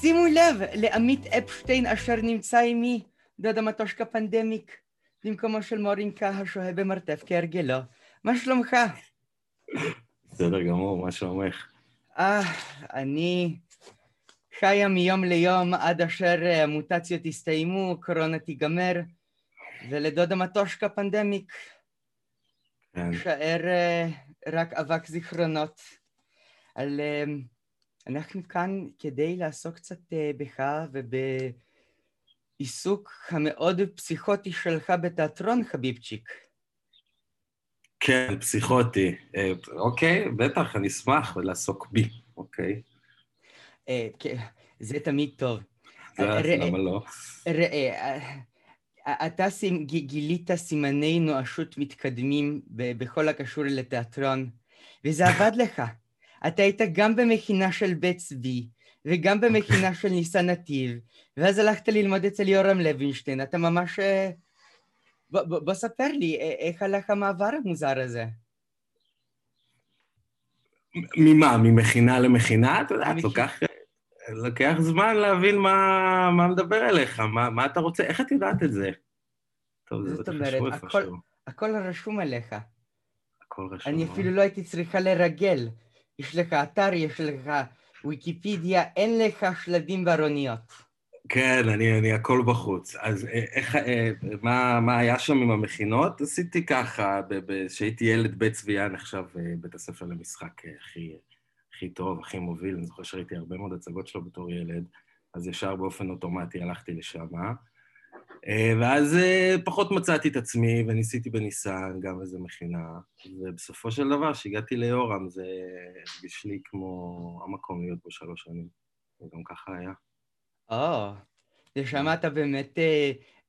שימו לב לעמית אפשטיין אשר נמצא עימי, דוד המטושקה פנדמיק, במקומו של מורינקה השוהה במרתף כהרגלו. מה שלומך? בסדר גמור, מה שלומך? אני חיה מיום ליום עד אשר המוטציות יסתיימו, קורונה תיגמר, ולדוד המטושקה פנדמיק שער רק אבק זיכרונות. אנחנו כאן כדי לעסוק קצת בך ובעיסוק המאוד פסיכוטי שלך בתיאטרון, חביבצ'יק. כן, פסיכוטי. אוקיי, בטח, אני אשמח לעסוק בי, אוקיי. זה תמיד טוב. למה לא? אתה גילית סימני נואשות מתקדמים בכל הקשור לתיאטרון, וזה עבד לך. אתה היית גם במכינה של בית צבי, וגם במכינה של ניסן נתיב, ואז הלכת ללמוד אצל יורם לוינשטיין. אתה ממש... בוא ספר לי, איך הלך המעבר המוזר הזה? ממה? ממכינה למכינה? אתה יודע, לוקח זמן להבין מה מדבר אליך, מה אתה רוצה, איך את יודעת את זה? זאת אומרת, הכל רשום עליך. אני אפילו לא הייתי צריכה לרגל. יש לך אתר, יש לך ויקיפדיה, אין לך שלדים וארוניות. כן, אני הכל בחוץ. אז מה היה שם עם המכינות? עשיתי ככה, כשהייתי ילד בית צבייה נחשב בית הספר למשחק הכי טוב, הכי מוביל. אני זוכר שראיתי הרבה מאוד הצגות שלו בתור ילד, אז ישר באופן אוטומטי הלכתי לשם. ואז פחות מצאתי את עצמי, וניסיתי בניסן גם איזה מכינה, ובסופו של דבר, שהגעתי ליורם, זה הרגיש לי כמו המקום להיות בו 3 שנים, וגם ככה היה. לשם אתה באמת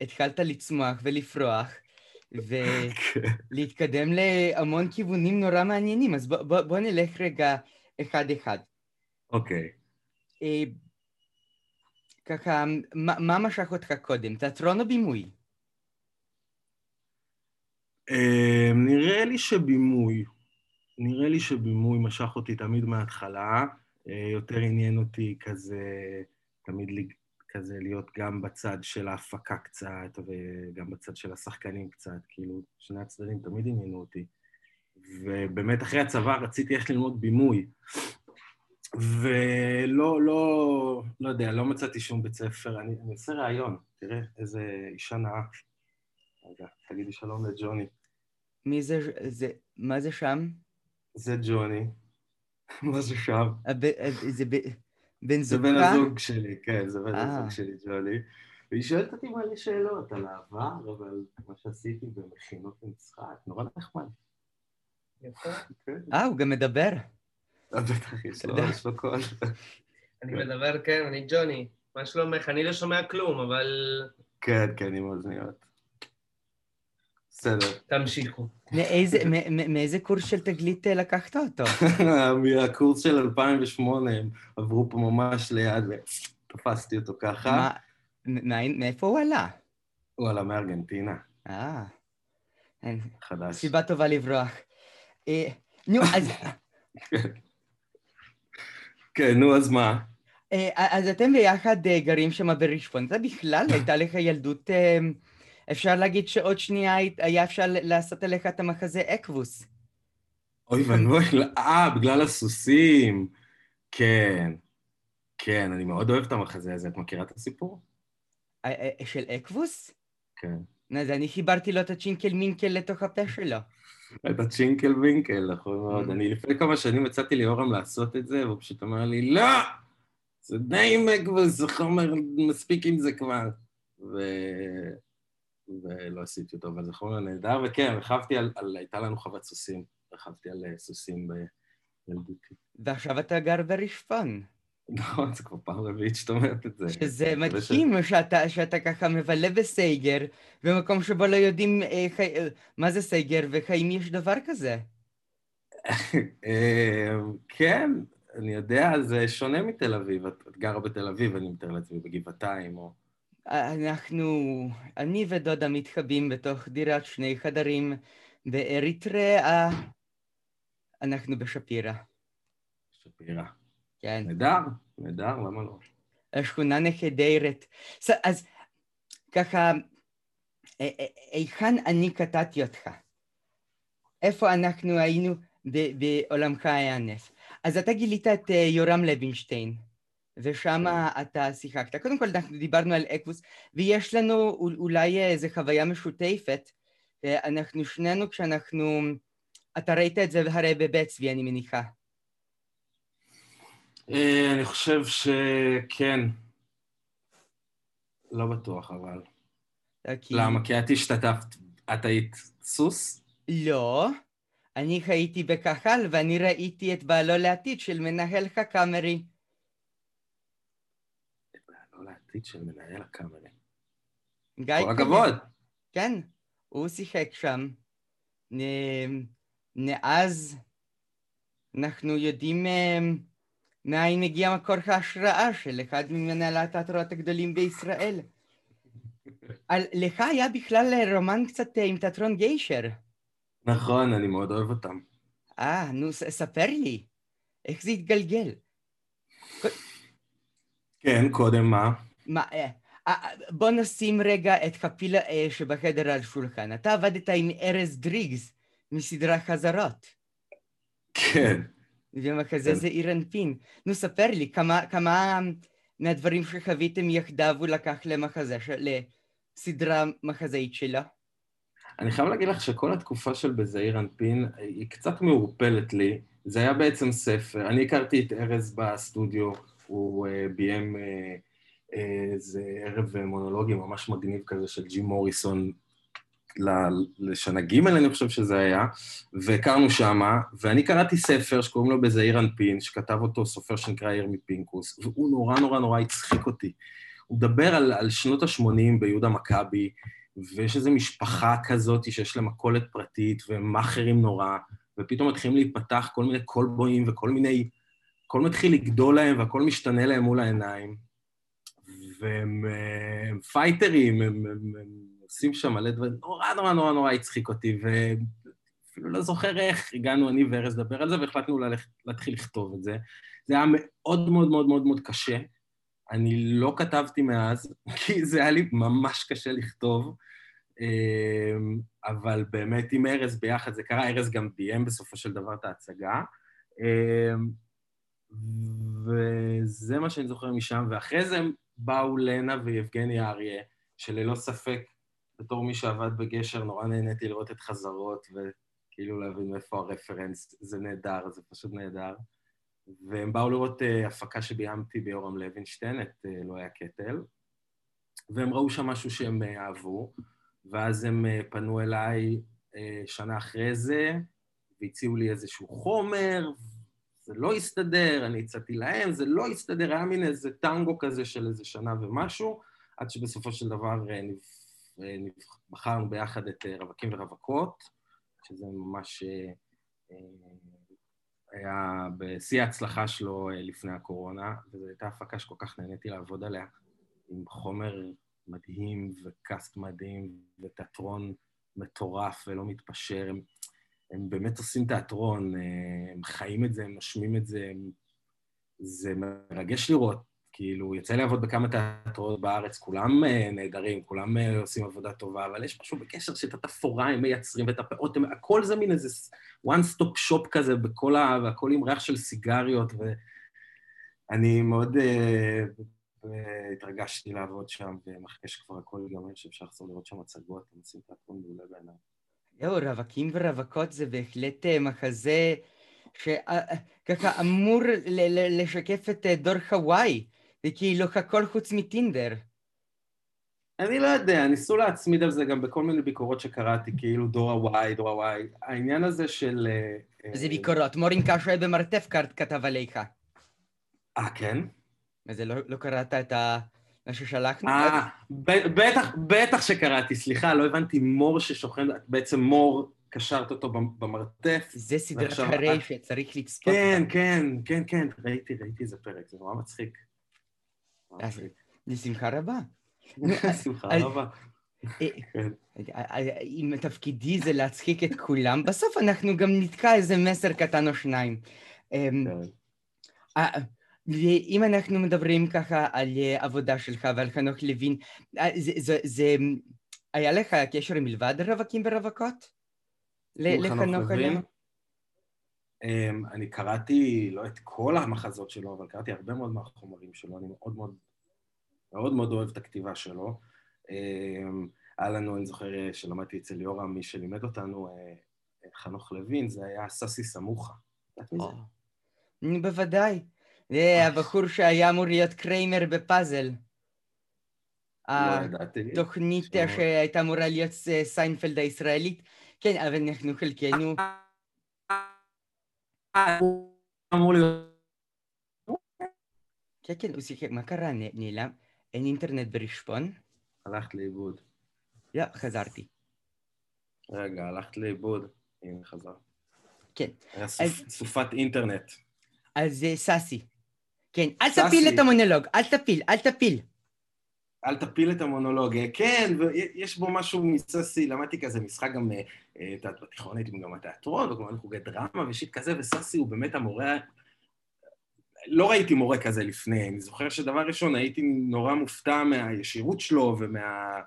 התחלת לצמוח ולפרוח, ולהתקדם להמון כיוונים נורא מעניינים, אז בוא נלך רגע אחד-אחד. אוקיי. ככה, מה משך אותך קודם? תיאטרון או בימוי? נראה לי שבימוי משך אותי תמיד מההתחלה. יותר עניין אותי תמיד להיות גם בצד של ההפקה קצת, וגם בצד של השחקנים קצת, כאילו שני הצדדים תמיד עניינו אותי. ובאמת אחרי הצבא רציתי איך ללמוד בימוי. ולא, לא יודע, לא מצאתי שום בית ספר. אני עושה רעיון, תראה איזה אישה נעה. רגע, תגידי שלום לג'וני. מי זה, מה זה שם? זה ג'וני. מה זה שם? זה בן זוגה? זה בן הזוג שלי, כן, זה בן הזוג שלי, ג'וני. והיא שואלת אותי מלא שאלות על העבר, אבל מה שעשיתי במכינות למשחק, נורא נחמד. יפה. הוא גם מדבר. בטח, יש לו קול. אני מדבר, כן, אני ג'וני. מה שלומך? אני לא שומע כלום, אבל... כן, עם אוזניות. בסדר. תמשיכו. מאיזה קורס של תגלית לקחת אותו? מהקורס של 2008, הם עברו פה ממש ליד, ותפסתי אותו ככה. מאיפה הוא עלה? הוא עלה מארגנטינה. חדש. סיבה טובה לברוח. נו, אז... כן, נו, אז מה? אז אתם ביחד גרים שם ברשפון. זה בכלל הייתה לך ילדות, אפשר להגיד שעוד שנייה היה אפשר לעשות עליך את המחזה אקבוס. אוי ואנוי, בגלל הסוסים. כן, אני מאוד אוהב את המחזה הזה. את מכירה את הסיפור? של אקבוס? כן. אז אני חיברתי לו את הצ'ינקל מינקל לתוך הפה שלו. את הצ'ינקל וינקל, נכון מאוד. אני לפני כמה שנים הצעתי ליורם לעשות את זה, והוא פשוט אמר לי, לא! זה די מקבוס, זה חומר, מספיק עם זה כבר. ולא עשיתי אותו, אבל זה חומר נהדר. וכן, הייתה לנו חוות סוסים. רכבתי על סוסים בילדותי. ועכשיו אתה גר ברשפון. נכון, זה כבר פעם רביעית שאתה אומרת את זה. שזה מדהים שאתה ככה מבלה בסייגר, במקום שבו לא יודעים מה זה סייגר, וחיים יש דבר כזה. כן, אני יודע, זה שונה מתל אביב. את גרה בתל אביב, אני מתאר לעצמי, בגבעתיים או... אני ודודה מתחבאים בתוך דירת 2 חדרים באריתריאה. אנחנו בשפירה. כן. נהדר, למה לא? שכונה נהדרת. אז ככה, היכן אני קטעתי אותך? איפה אנחנו היינו בעולמך היה נס? אז אתה גילית את יורם לוינשטיין, ושם אתה שיחקת. קודם כל אנחנו דיברנו על אקבוס, ויש לנו אולי איזו חוויה משותפת, אנחנו שנינו כשאנחנו, אתה ראית את זה הרי בבית צבי, אני מניחה. אני חושב שכן, לא בטוח אבל. למה? כי את השתתפת, את היית סוס? לא, אני הייתי בקהל ואני ראיתי את בעלו לעתיד של מנהל הקאמרי. את בעלו לעתיד של מנהל הקאמרי. כל הכבוד. כן, הוא שיחק שם. אז אנחנו יודעים מאין הגיע מקור ההשראה של אחד ממנהלי התיאטראות הגדולים בישראל. לך היה בכלל רומן קצת עם תיאטרון גיישר. נכון, אני מאוד אוהב אותם. נו, ספר לי, איך זה התגלגל? כן, קודם מה? בוא נשים רגע את הפיל שבחדר על שולחן. אתה עבדת עם ארז דריגז מסדרה חזרות. כן. ומחזה זה אירן פין. נו, ספר לי, כמה מהדברים שחוויתם יחדיו הוא לקח לסדרה מחזאית שלה? אני חייב להגיד לך שכל התקופה של בזעיר אנפין היא קצת מעורפלת לי. זה היה בעצם ספר. אני הכרתי את ארז בסטודיו, הוא ביים איזה ערב מונולוגי ממש מגניב כזה של ג'י מוריסון לשנה ג' אני חושב שזה היה, והכרנו שמה, ואני קראתי ספר שקוראים לו בזעיר אנפין, שכתב אותו סופר שנקרא ירמי פינקוס, והוא נורא נורא נורא הצחיק אותי. הוא מדבר על שנות ה-80 ביהודה מכבי, ויש איזו משפחה כזאת שיש לה מכולת פרטית ומאכרים נורא, ופתאום מתחילים להיפתח כל מיני קולבויים וכל מיני... הכל מתחיל לגדול להם והכל משתנה להם מול העיניים. והם פייטרים, הם עושים שם מלא דברים, נורא נורא נורא נורא הצחיק אותי, ואפילו לא זוכר איך הגענו אני וארז לדבר על זה, והחלטנו להתחיל לכתוב את זה. זה היה מאוד מאוד מאוד מאוד מאוד קשה, אני לא כתבתי מאז, כי זה היה לי ממש קשה לכתוב, אבל באמת עם ארז ביחד זה קרה, ארז גם ביים בסופו של דבר את ההצגה, וזה מה שאני זוכר משם, ואחרי זה באו לנה ויבגניה אריה, שללא ספק, בתור מי שעבד בגשר, נורא נהניתי לראות את חזרות, וכאילו להבין איפה הרפרנס, זה נהדר, זה פשוט נהדר. והם באו לראות הפקה שביימתי ביורם לוינשטיין, את אלוהי הקטל, והם ראו שם משהו שהם אהבו, ואז הם פנו אליי שנה אחרי זה, והציעו לי איזשהו חומר, זה לא הסתדר, אני הצעתי להם, זה לא הסתדר, היה מין איזה טנגו כזה של איזה שנה ומשהו, עד שבסופו של דבר בחרנו ביחד את רווקים ורווקות, שזה ממש... היה בשיא ההצלחה שלו לפני הקורונה, וזו הייתה הפקה שכל כך נהניתי לעבוד עליה, עם חומר מדהים וקאסט מדהים ותיאטרון מטורף ולא מתפשר. הם באמת עושים תיאטרון, הם חיים את זה, הם נושמים את זה, זה מרגש לראות, כאילו יצא לעבוד בכמה תיאטרות בארץ, כולם נהדרים, כולם עושים עבודה טובה, אבל יש משהו בקשר שאת התפאורה הם מייצרים ואת הפאות, הכל זה מין איזה one stop shop כזה, והכל עם ריח של סיגריות, ואני מאוד התרגשתי לעבוד שם, ומחכה שכבר הכל ייגמר, שאפשר לחזור לראות שם הצגות, הם עושים תיאטרון מעולה בעיניי. זהו, רווקים ורווקות זה בהחלט מחזה שככה אמור לשקף את דור הוואי. זה כאילו הכל חוץ מטינדר. אני לא יודע, ניסו להצמיד על זה גם בכל מיני ביקורות שקראתי, כאילו דור הוואי. העניין הזה של... זה ביקורות, מורין קשוי במרתף קארט כתב עליך. כן? אז לא קראת את מה ששלחנו? בטח שקראתי, סליחה, לא הבנתי מור ששוכן, בעצם מור... קשרת אותו במרתף. זה סדרת הרי שצריך לצפות. כן, ראיתי איזה פרק, זה נורא מצחיק. לשמחה רבה. אם תפקידי זה להצחיק את כולם, בסוף אנחנו גם נתקע איזה מסר קטן או שניים. אם אנחנו מדברים ככה על עבודה שלך ועל חנוך לוין, זה היה לך קשר מלבד רווקים ורווקות? לחנוך לוין? אני קראתי לא את כל המחזות שלו, אבל קראתי הרבה מאוד מהחומרים שלו, אני מאוד מאוד אוהב את הכתיבה שלו. היה לנו, אני זוכר שלמדתי אצל יורם, מי שלימד אותנו, חנוך לוין, זה היה ססי סמוכה. את מי זה? בוודאי. זה הבחור שהיה אמור להיות קריימר בפאזל. התוכנית שהייתה אמורה להיות סיינפלד הישראלית. כן, אבל אנחנו חלקנו... אמור להיות... כן, כן, הוא שיחק. מה קרה? נעלם? אין אינטרנט ברשפון? הלכת לאיבוד. לא, חזרתי. רגע, הלכת לאיבוד. הנה, חזר. כן. סופת אינטרנט. אז ססי. כן, אל תפיל את המונולוג, אל תפיל. אל תפיל את המונולוג, כן, ויש בו משהו מססי, למדתי כזה משחק גם בתיכון, הייתי גם התיאטרון, וגם חוגי דרמה ושיט כזה, וססי הוא באמת המורה, לא ראיתי מורה כזה לפני, אני זוכר שדבר ראשון, הייתי נורא מופתע מהישירות שלו ומה...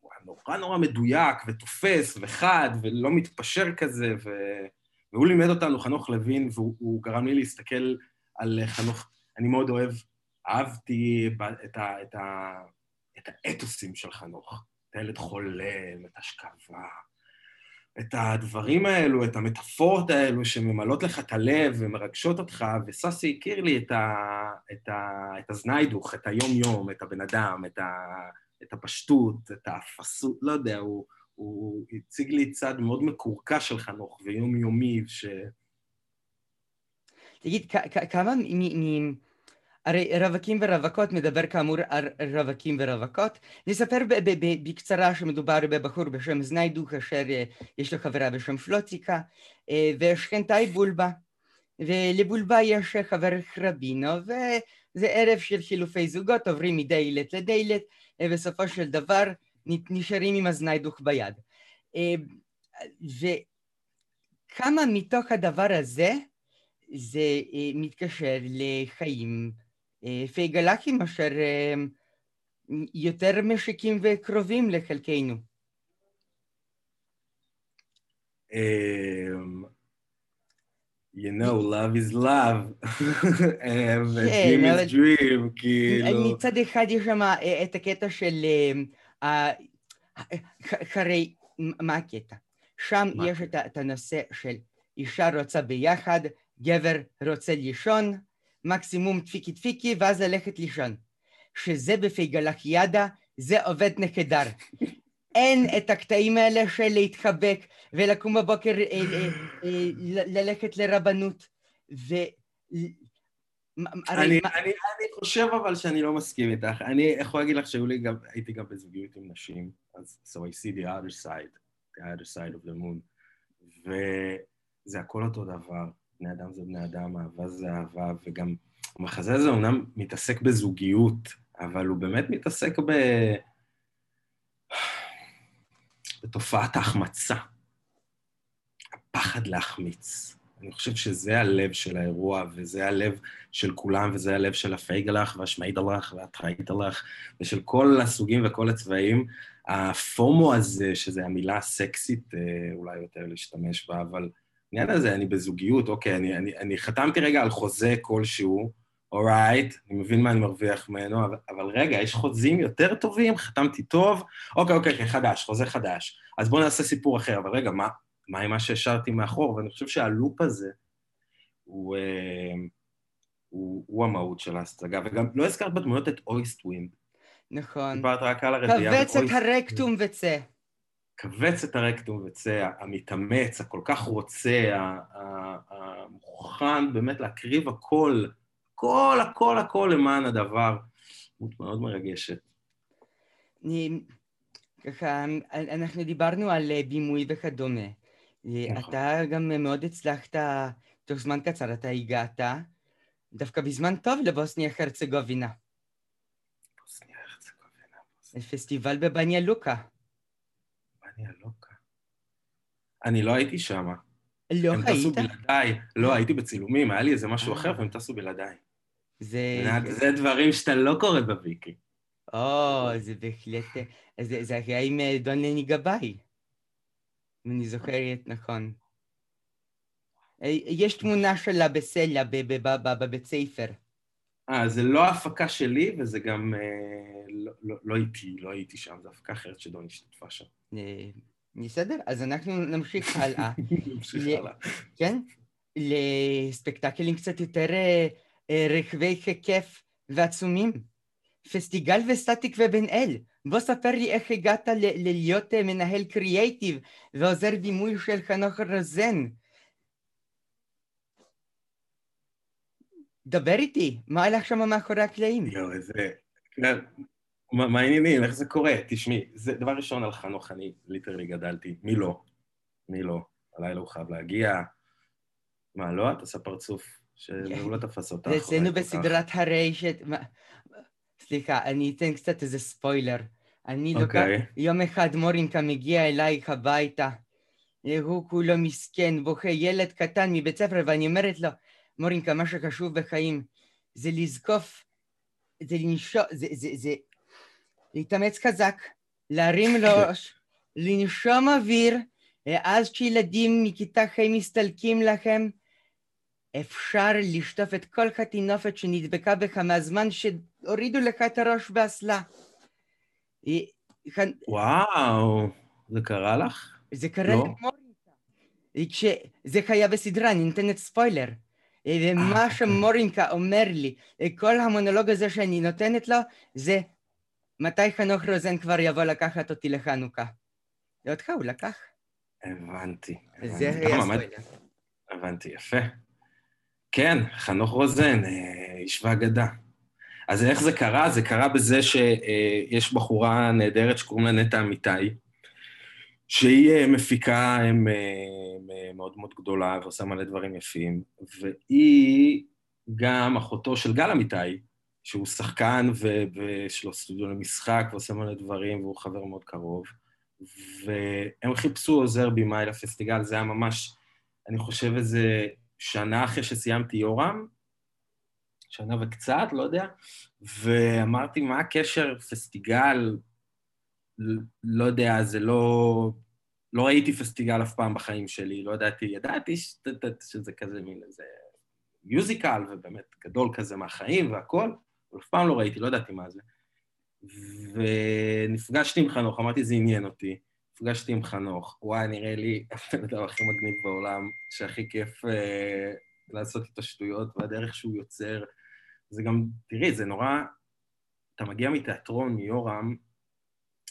הוא נורא נורא מדויק ותופס וחד ולא מתפשר כזה, והוא לימד אותנו חנוך לוין, והוא גרם לי להסתכל על חנוך, אני מאוד אהבתי את האתוסים של חנוך, את הילד חולם, את השכבה, את הדברים האלו, את המטאפורות האלו שממלות לך את הלב ומרגשות אותך, וססי הכיר לי את הזניידוך, את היום-יום, את הבן אדם, את הפשטות, את האפסות, לא יודע, הוא הציג לי צד מאוד מקורקע של חנוך ויומיומי, תגיד, כמה מ... הרי רווקים ורווקות מדבר כאמור על רווקים ורווקות. נספר בקצרה שמדובר בבחור בשם זניידוך, אשר יש לו חברה בשם פלוציקה, ושכנתה בולבה. ולבולבה יש חבר חרבינו, וזה ערב של חילופי זוגות, עוברים מדיילת לדיילת, ובסופו של דבר נשארים עם הזניידוך ביד. וכמה מתוך הדבר הזה זה מתקשר לחיים... פייגלאקים אשר יותר משיקים וקרובים לחלקנו. You know, love is love. Dream is dream, כאילו. מצד אחד יש שם את הקטע של... הרי, מה הקטע? שם יש את הנושא של אישה רוצה ביחד, גבר רוצה לישון, מקסימום דפיקי, ואז ללכת לישון. שזה בפייגלק ידה, זה עובד נקדר. אין את הקטעים האלה של להתחבק, ולקום בבוקר ללכת לרבנות. אני חושב אבל שאני לא מסכים איתך. אני יכול להגיד לך שהייתי גם בזוגיות עם נשים, אז so I see the other side, the other side of the moon. וזה הכל אותו דבר. בני אדם זה בני אדם, אהבה זה אהבה, וגם המחזה הזה אומנם מתעסק בזוגיות, אבל הוא באמת מתעסק בתופעת ההחמצה, הפחד להחמיץ. אני חושב שזה הלב של האירוע, וזה הלב של כולם, וזה הלב של הפייגלך, והשמיידלך, והטריידלך, ושל כל הסוגים וכל הצבעים. הפומו הזה, שזו המילה הסקסית, אולי יותר להשתמש בה, אבל... עניין הזה, אני בזוגיות, אוקיי, אני חתמתי רגע על חוזה כלשהו, אורייט, אני מבין מה אני מרוויח ממנו, אבל רגע, יש חוזים יותר טובים, חתמתי טוב, אוקיי, חדש, חוזה חדש, אז בואו נעשה סיפור אחר, אבל רגע, מה עם מה שהשארתי מאחור? ואני חושב שהלופ הזה הוא המהות של ההצגה, וגם לא הזכרת בדמויות את אויסטווינד. נכון. דיברת רק על הרביעה. קבץ את הרקטום וצא. קבץ את הרקטום וצא, המתאמץ, הכל כך רוצה, המוכן באמת להקריב הכל, הכל למען הדבר, מאוד מרגשת. ככה, אנחנו דיברנו על בימוי וכדומה. אתה גם מאוד הצלחת, תוך זמן קצר אתה הגעת, דווקא בזמן טוב לבוסניה הרצגובינה. בוסניה הרצגובינה. פסטיבל בבניה לוקה. אני לא הייתי שמה. לא היית? הם טסו בלעדיי, לא, הייתי בצילומים, היה לי איזה משהו אחר, והם טסו בלעדיי. זה דברים שאתה לא קורא בוויקי. או, זה בהחלט, זה היה עם דון לני גבאי. אני זוכרת, נכון. יש תמונה שלה בסלע בבית ספר. זה לא ההפקה שלי, וזה גם לא הייתי שם, זה הפקה אחרת שדון השתתפה שם. בסדר? אז אנחנו נמשיך הלאה. כן? לספקטקלים קצת יותר רחבי היקף ועצומים. פסטיגל וסטטיק ובן אל. בוא ספר לי איך הגעת להיות מנהל קריאייטיב ועוזר דימוי של חנוך רוזן. דבר איתי, מה הלך שם מאחורי הקלעים? יואו, זה... מה העניינים? איך זה קורה? תשמעי, זה דבר ראשון על חנוך, אני ליטרלי גדלתי. מי לא? הלילה הוא חייב להגיע. מה, לא? אתה עושה פרצוף שהוא לא תפס אותך. זה אצלנו בסדרת הרשת. סליחה, אני אתן קצת איזה ספוילר. אני לוקח, יום אחד מורינקה מגיע אלייך הביתה. הוא כולו מסכן, בוכה ילד קטן מבית ספר, ואני אומרת לו, מורינקה, מה שחשוב בחיים זה לזקוף, זה לנשוא, זה... להתאמץ חזק, להרים ראש, לנשום אוויר, ואז כשילדים מכיתה חי מסתלקים לכם, אפשר לשטוף את כל חטינופת שנדבקה בך מהזמן שהורידו לך את הראש באסלה. וואו, זה קרה לך? זה קרה למורינקה. זה היה בסדרה, אני נותנת ספוילר. ומה שמורינקה אומר לי, כל המונולוג הזה שאני נותנת לו, זה... מתי חנוך רוזן כבר יבוא לקחת אותי לחנוכה? ואותך הוא לקח. הבנתי. זה היה ספוילר. הבנתי, יפה. כן, חנוך רוזן, איש ואגדה. אז איך זה קרה? זה קרה בזה שיש בחורה נהדרת שקוראים לה נטע עמיתי, שהיא מפיקה מאוד מאוד גדולה ועושה מלא דברים יפים, והיא גם אחותו של גל עמיתי, שהוא שחקן ויש לו סטודיו למשחק ועושה מלא דברים, והוא חבר מאוד קרוב. והם חיפשו עוזר בימאי לפסטיגל, זה היה ממש, אני חושב איזה שנה אחרי שסיימתי יורם, שנה וקצת, לא יודע, ואמרתי, מה הקשר פסטיגל? לא יודע, זה לא ראיתי פסטיגל אף פעם בחיים שלי, לא ידעתי, שזה כזה מין איזה מיוזיקל, ובאמת גדול כזה מהחיים והכל, אף פעם לא ראיתי, לא ידעתי מה זה. ונפגשתי עם חנוך, אמרתי, זה עניין אותי. נפגשתי עם חנוך, וואי, נראה לי, הדבר הכי מגניב בעולם, שהכי כיף לעשות את השטויות, והדרך שהוא יוצר, זה גם, תראי, זה נורא, אתה מגיע מתיאטרון, מיורם,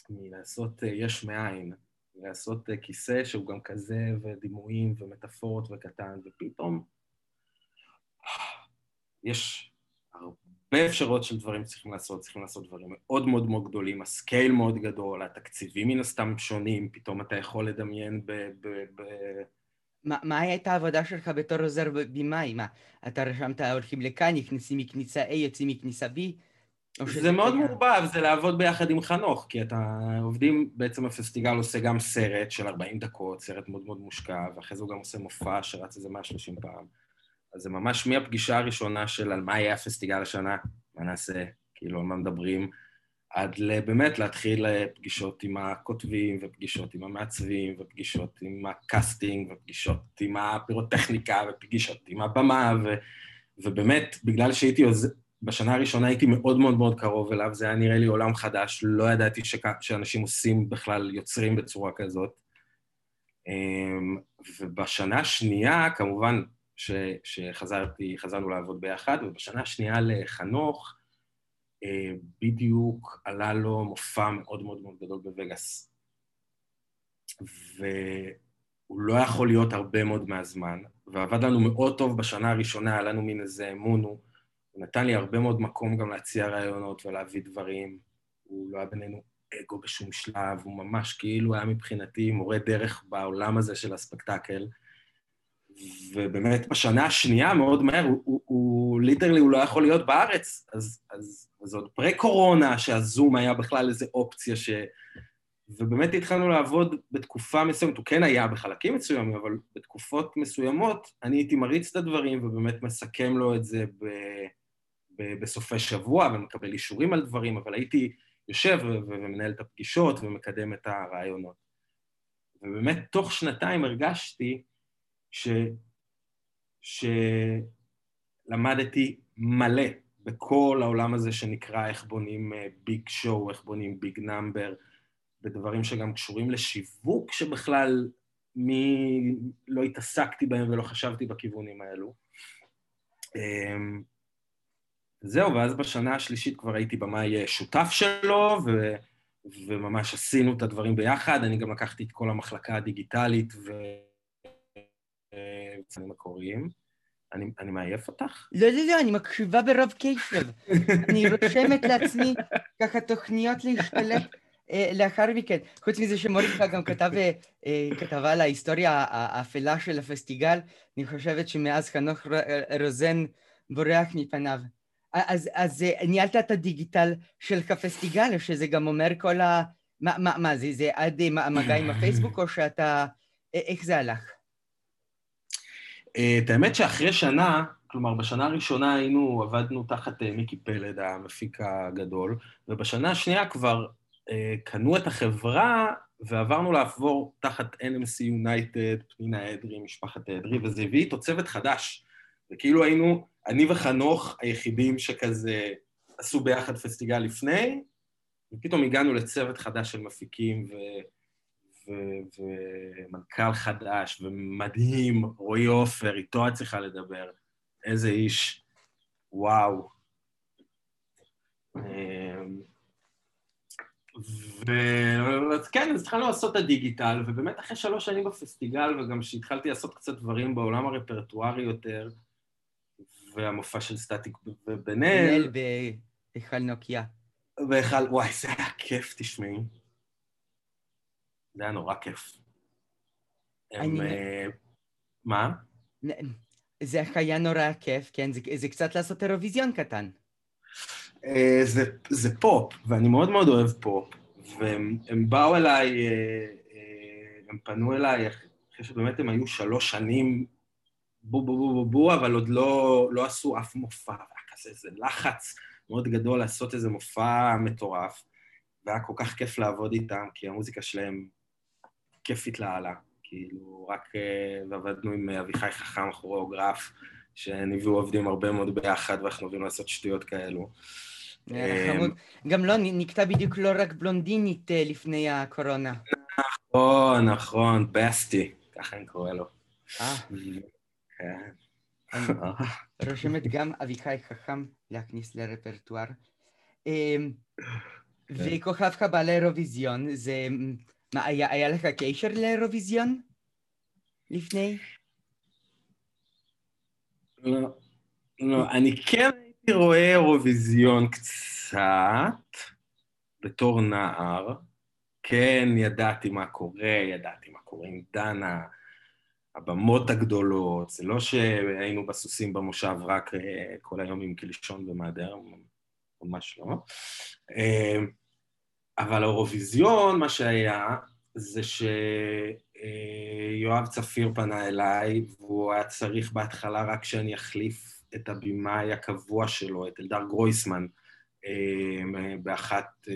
מלעשות יש מאין, מלעשות כיסא שהוא גם כזה, ודימויים ומטאפורות וקטן, ופתאום, יש... הרבה אפשרויות של דברים צריכים לעשות דברים מאוד מאוד מאוד גדולים, הסקייל מאוד גדול, התקציבים מן הסתם שונים, פתאום אתה יכול לדמיין מה הייתה העבודה שלך בתור עוזר בימאי? מה, אתה רשמת הולכים לכאן, נכנסים מכניסה A, יוצאים מכניסה B? זה מאוד מורבב, זה לעבוד ביחד עם חנוך, כי אתה עובדים, בעצם הפסטיגל עושה גם סרט של 40 דקות, סרט מאוד מאוד מושקע, ואחרי זה הוא גם עושה מופע שרץ איזה 130 פעם. אז זה ממש מהפגישה הראשונה של על מה יהיה הפסטיגל השנה, מה נעשה, כאילו על מה מדברים, עד באמת להתחיל פגישות עם הכותבים, ופגישות עם המעצבים, ופגישות עם הקאסטינג, ופגישות עם הפירוטכניקה, ופגישות עם הבמה, ובאמת, בגלל שהייתי בשנה הראשונה הייתי מאוד מאוד מאוד קרוב אליו, זה היה נראה לי עולם חדש, לא ידעתי שאנשים עושים בכלל, יוצרים בצורה כזאת. ובשנה השנייה, כמובן, שחזרנו לעבוד ביחד, ובשנה השנייה לחנוך, בדיוק עלה לו מופע מאוד מאוד מאוד גדול בווגאס. והוא לא יכול להיות הרבה מאוד מהזמן, ועבד לנו מאוד טוב בשנה הראשונה, עלינו מין איזה אמון, הוא נתן לי הרבה מאוד מקום גם להציע רעיונות ולהביא דברים, הוא לא היה בינינו אגו בשום שלב, הוא ממש כאילו היה מבחינתי מורה דרך בעולם הזה של הספקטקל, ובאמת בשנה השנייה מאוד מהר, הוא ליטרלי, הוא לא יכול להיות בארץ, אז עוד פרה-קורונה, שהזום היה בכלל איזו אופציה ובאמת התחלנו לעבוד בתקופה מסוימת, הוא כן היה בחלקים מסוימים, אבל בתקופות מסוימות אני הייתי מריץ את הדברים ובאמת מסכם לו את זה בסופי שבוע, ומקבל אישורים על דברים, אבל הייתי יושב ומנהל את הפגישות ומקדם את הרעיונות. ובאמת תוך שנתיים הרגשתי שלמדתי מלא בכל העולם הזה שנקרא איך בונים ביג שואו, איך בונים ביג נאמבר, בדברים שגם קשורים לשיווק שבכלל לא התעסקתי בהם ולא חשבתי בכיוונים האלו. זהו, ואז בשנה השלישית כבר הייתי במאי שותף שלו, וממש עשינו את הדברים ביחד. אני גם לקחתי את כל המחלקה הדיגיטלית וצנים מקוריים. אני מעייף אותך? לא, אני מקשיבה ברוב קשב. אני רושמת לעצמי ככה תוכניות להשתלט לאחר מכן. חוץ מזה שמוריקה גם כתבה על ההיסטוריה האפלה של הפסטיגל, אני חושבת שמאז חנוך רוזן בורח מפניו. אז ניהלת את הדיגיטל של הפסטיגל, שזה גם אומר כל ה... מה זה? זה עד המגע עם הפייסבוק, או שאתה... איך זה הלך? את האמת שאחרי שנה, כלומר בשנה הראשונה עבדנו תחת מיקי פלד, המפיק הגדול, ובשנה השנייה כבר קנו את החברה, ועברנו לעבור תחת NMC United, פנינה עדרי, משפחת עדרי, וזה הביא איתו צוות חדש. וכאילו היינו, אני וחנוך היחידים שכזה עשו ביחד פסטיגל לפני, ופתאום הגענו לצוות חדש של מפיקים ומנכ"ל חדש ומדהים, רואי אופר, איתו את צריכה לדבר. איזה איש, וואו. וכן, אז התחלנו לעשות את הדיגיטל, ובאמת אחרי 3 שנים בפסטיגל, וגם שהתחלתי לעשות קצת דברים בעולם הרפרטוארי יותר, והמופע של סטטיק בנל. בהיכל נוקיה. בהיכל, וואי, זה היה כיף, תשמעי. זה היה נורא כיף. מה? זה היה נורא כיף, כן, זה קצת לעשות אירוויזיון קטן. זה פופ, ואני מאוד מאוד אוהב פופ, והם באו אליי, הם פנו אליי, אחרי שבאמת הם היו 3 שנים בו, אבל עוד לא עשו אף מופע, היה כזה איזה לחץ מאוד גדול לעשות איזה מופע מטורף, והיה כל כך כיף לעבוד איתם, כי המוזיקה שלהם כיפית לעלה, כאילו רק עבדנו עם אביחי חכם, כוריאוגרף, שניביאו עובדים הרבה מאוד ביחד, ואנחנו עובדים לעשות שטויות כאלו. גם לא, נקטע בדיוק לא רק בלונדינית לפני הקורונה. נכון, בסטי, ככה אני קורא לו. רושמת גם אביחי חכם להכניס לרפרטואר. וכוכבך בא לאירוויזיון, היה לך קשר לאירוויזיון לפני? לא, אני כן הייתי רואה אירוויזיון קצת, בתור נער, כן, ידעתי מה קורה עם דנה, הבמות הגדולות, זה לא שהיינו בסוסים במושב רק כל היום עם קלישון ומעדר, ממש לא. אבל האירוויזיון, מה שהיה, זה ש... יואב צפיר פנה אליי, והוא היה צריך בהתחלה רק שאני אחליף את הבימאי הקבוע שלו, את אלדן גרויסמן, באחת,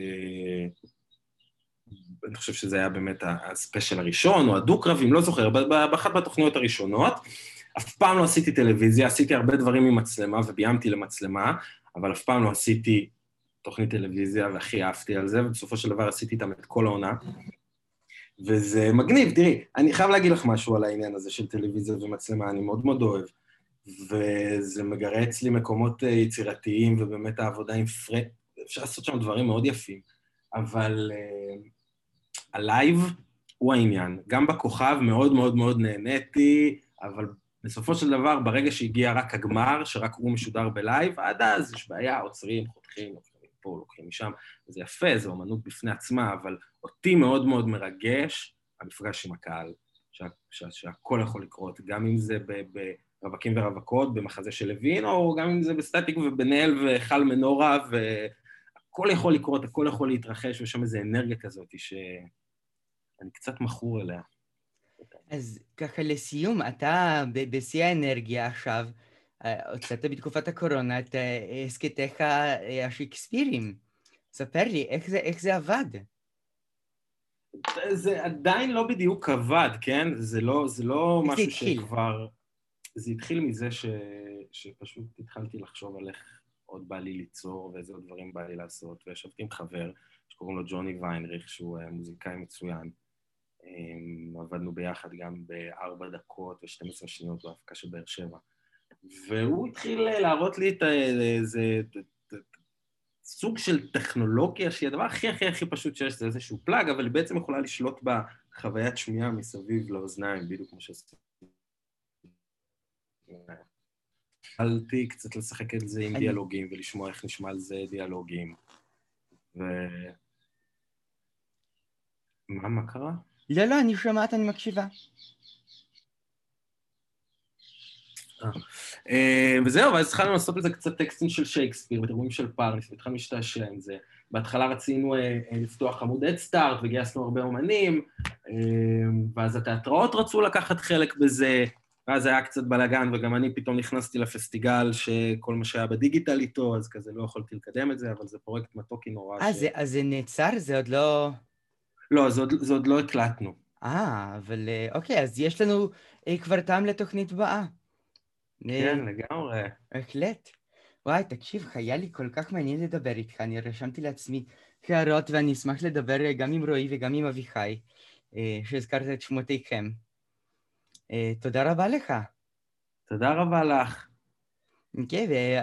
אני חושב שזה היה באמת הספיישל הראשון, או הדו-קרבים, לא זוכר, באחת בתוכניות הראשונות. אף פעם לא עשיתי טלוויזיה, עשיתי הרבה דברים עם מצלמה, וביימתי למצלמה, אבל אף פעם לא עשיתי תוכנית טלוויזיה, והכי אהבתי על זה, ובסופו של דבר עשיתי איתם את כל העונה. וזה מגניב, תראי, אני חייב להגיד לך משהו על העניין הזה של טלוויזיה ומצלמה, אני מאוד מאוד אוהב, וזה מגרץ לי מקומות יצירתיים, ובאמת העבודה עם פרט, אפשר לעשות שם דברים מאוד יפים, אבל הלייב הוא העניין, גם בכוכב מאוד מאוד מאוד נהניתי, אבל בסופו של דבר, ברגע שהגיע רק הגמר, שרק הוא משודר בלייב, עד אז יש בעיה, עוצרים, חותכים, לוקחים משם, וזה יפה, זו אומנות בפני עצמה, אבל אותי מאוד מאוד מרגש, המפגש עם הקהל, שהכל יכול לקרות, גם אם זה ברווקים ורווקות, במחזה של לוין, או גם אם זה בסטטיק ובנאל וחל מנורה, והכל יכול לקרות, הכל יכול להתרחש, ושם איזו אנרגיה כזאת, אני קצת מכור אליה. אז ככה לסיום, אתה בשיא האנרגיה עכשיו, הוצאת בתקופת הקורונה את הסקתך השייקספירים. ספר לי, איך זה עבד? זה עדיין לא בדיוק עבד, כן? זה לא משהו שכבר... זה התחיל מזה שפשוט התחלתי לחשוב על איך עוד בא לי ליצור, ואיזה עוד דברים בא לי לעשות, וישבתי עם חבר שקוראים לו ג'וני ויינריך, שהוא מוזיקאי מצוין. עבדנו ביחד גם ב4 דקות ו12 שניות בהפקה של באר שבע. והוא התחיל להראות לי את איזה סוג של טכנולוגיה, שהיא הדבר הכי פשוט שיש, זה איזשהו פלאג, אבל היא בעצם יכולה לשלוט בחוויית שמיעה מסביב לאוזניים, בדיוק כמו שעשיתי. התחלתי קצת לשחק את זה עם דיאלוגים, ולשמוע איך נשמע על זה דיאלוגים. מה קרה? לא, אני שומעת, אני מקשיבה. וזהו, ואז התחלנו לעשות את זה קצת טקסטים של שייקספיר, בתרגומים של פארנס, והתחלנו להשתעשע עם זה. בהתחלה רצינו לפתוח עמוד הדסטארט, וגייסנו הרבה אומנים, ואז התיאטראות רצו לקחת חלק בזה, ואז היה קצת בלגן, וגם אני פתאום נכנסתי לפסטיגל שכל מה שהיה בדיגיטל איתו, אז כזה לא יכולתי לקדם את זה, אבל זה פרויקט מתוקי נורא. אז זה נעצר? זה עוד לא... לא, זה עוד לא הקלטנו. אבל אוקיי, אז יש לנו כבר טעם לתוכנית באה. כן, לגמרי. בהחלט. וואי, תקשיב, היה לי כל כך מעניין לדבר איתך, אני רשמתי לעצמי הערות, ואני אשמח לדבר גם עם רועי וגם עם אביחי, שהזכרת את שמותיכם. תודה רבה לך. תודה רבה לך. כן,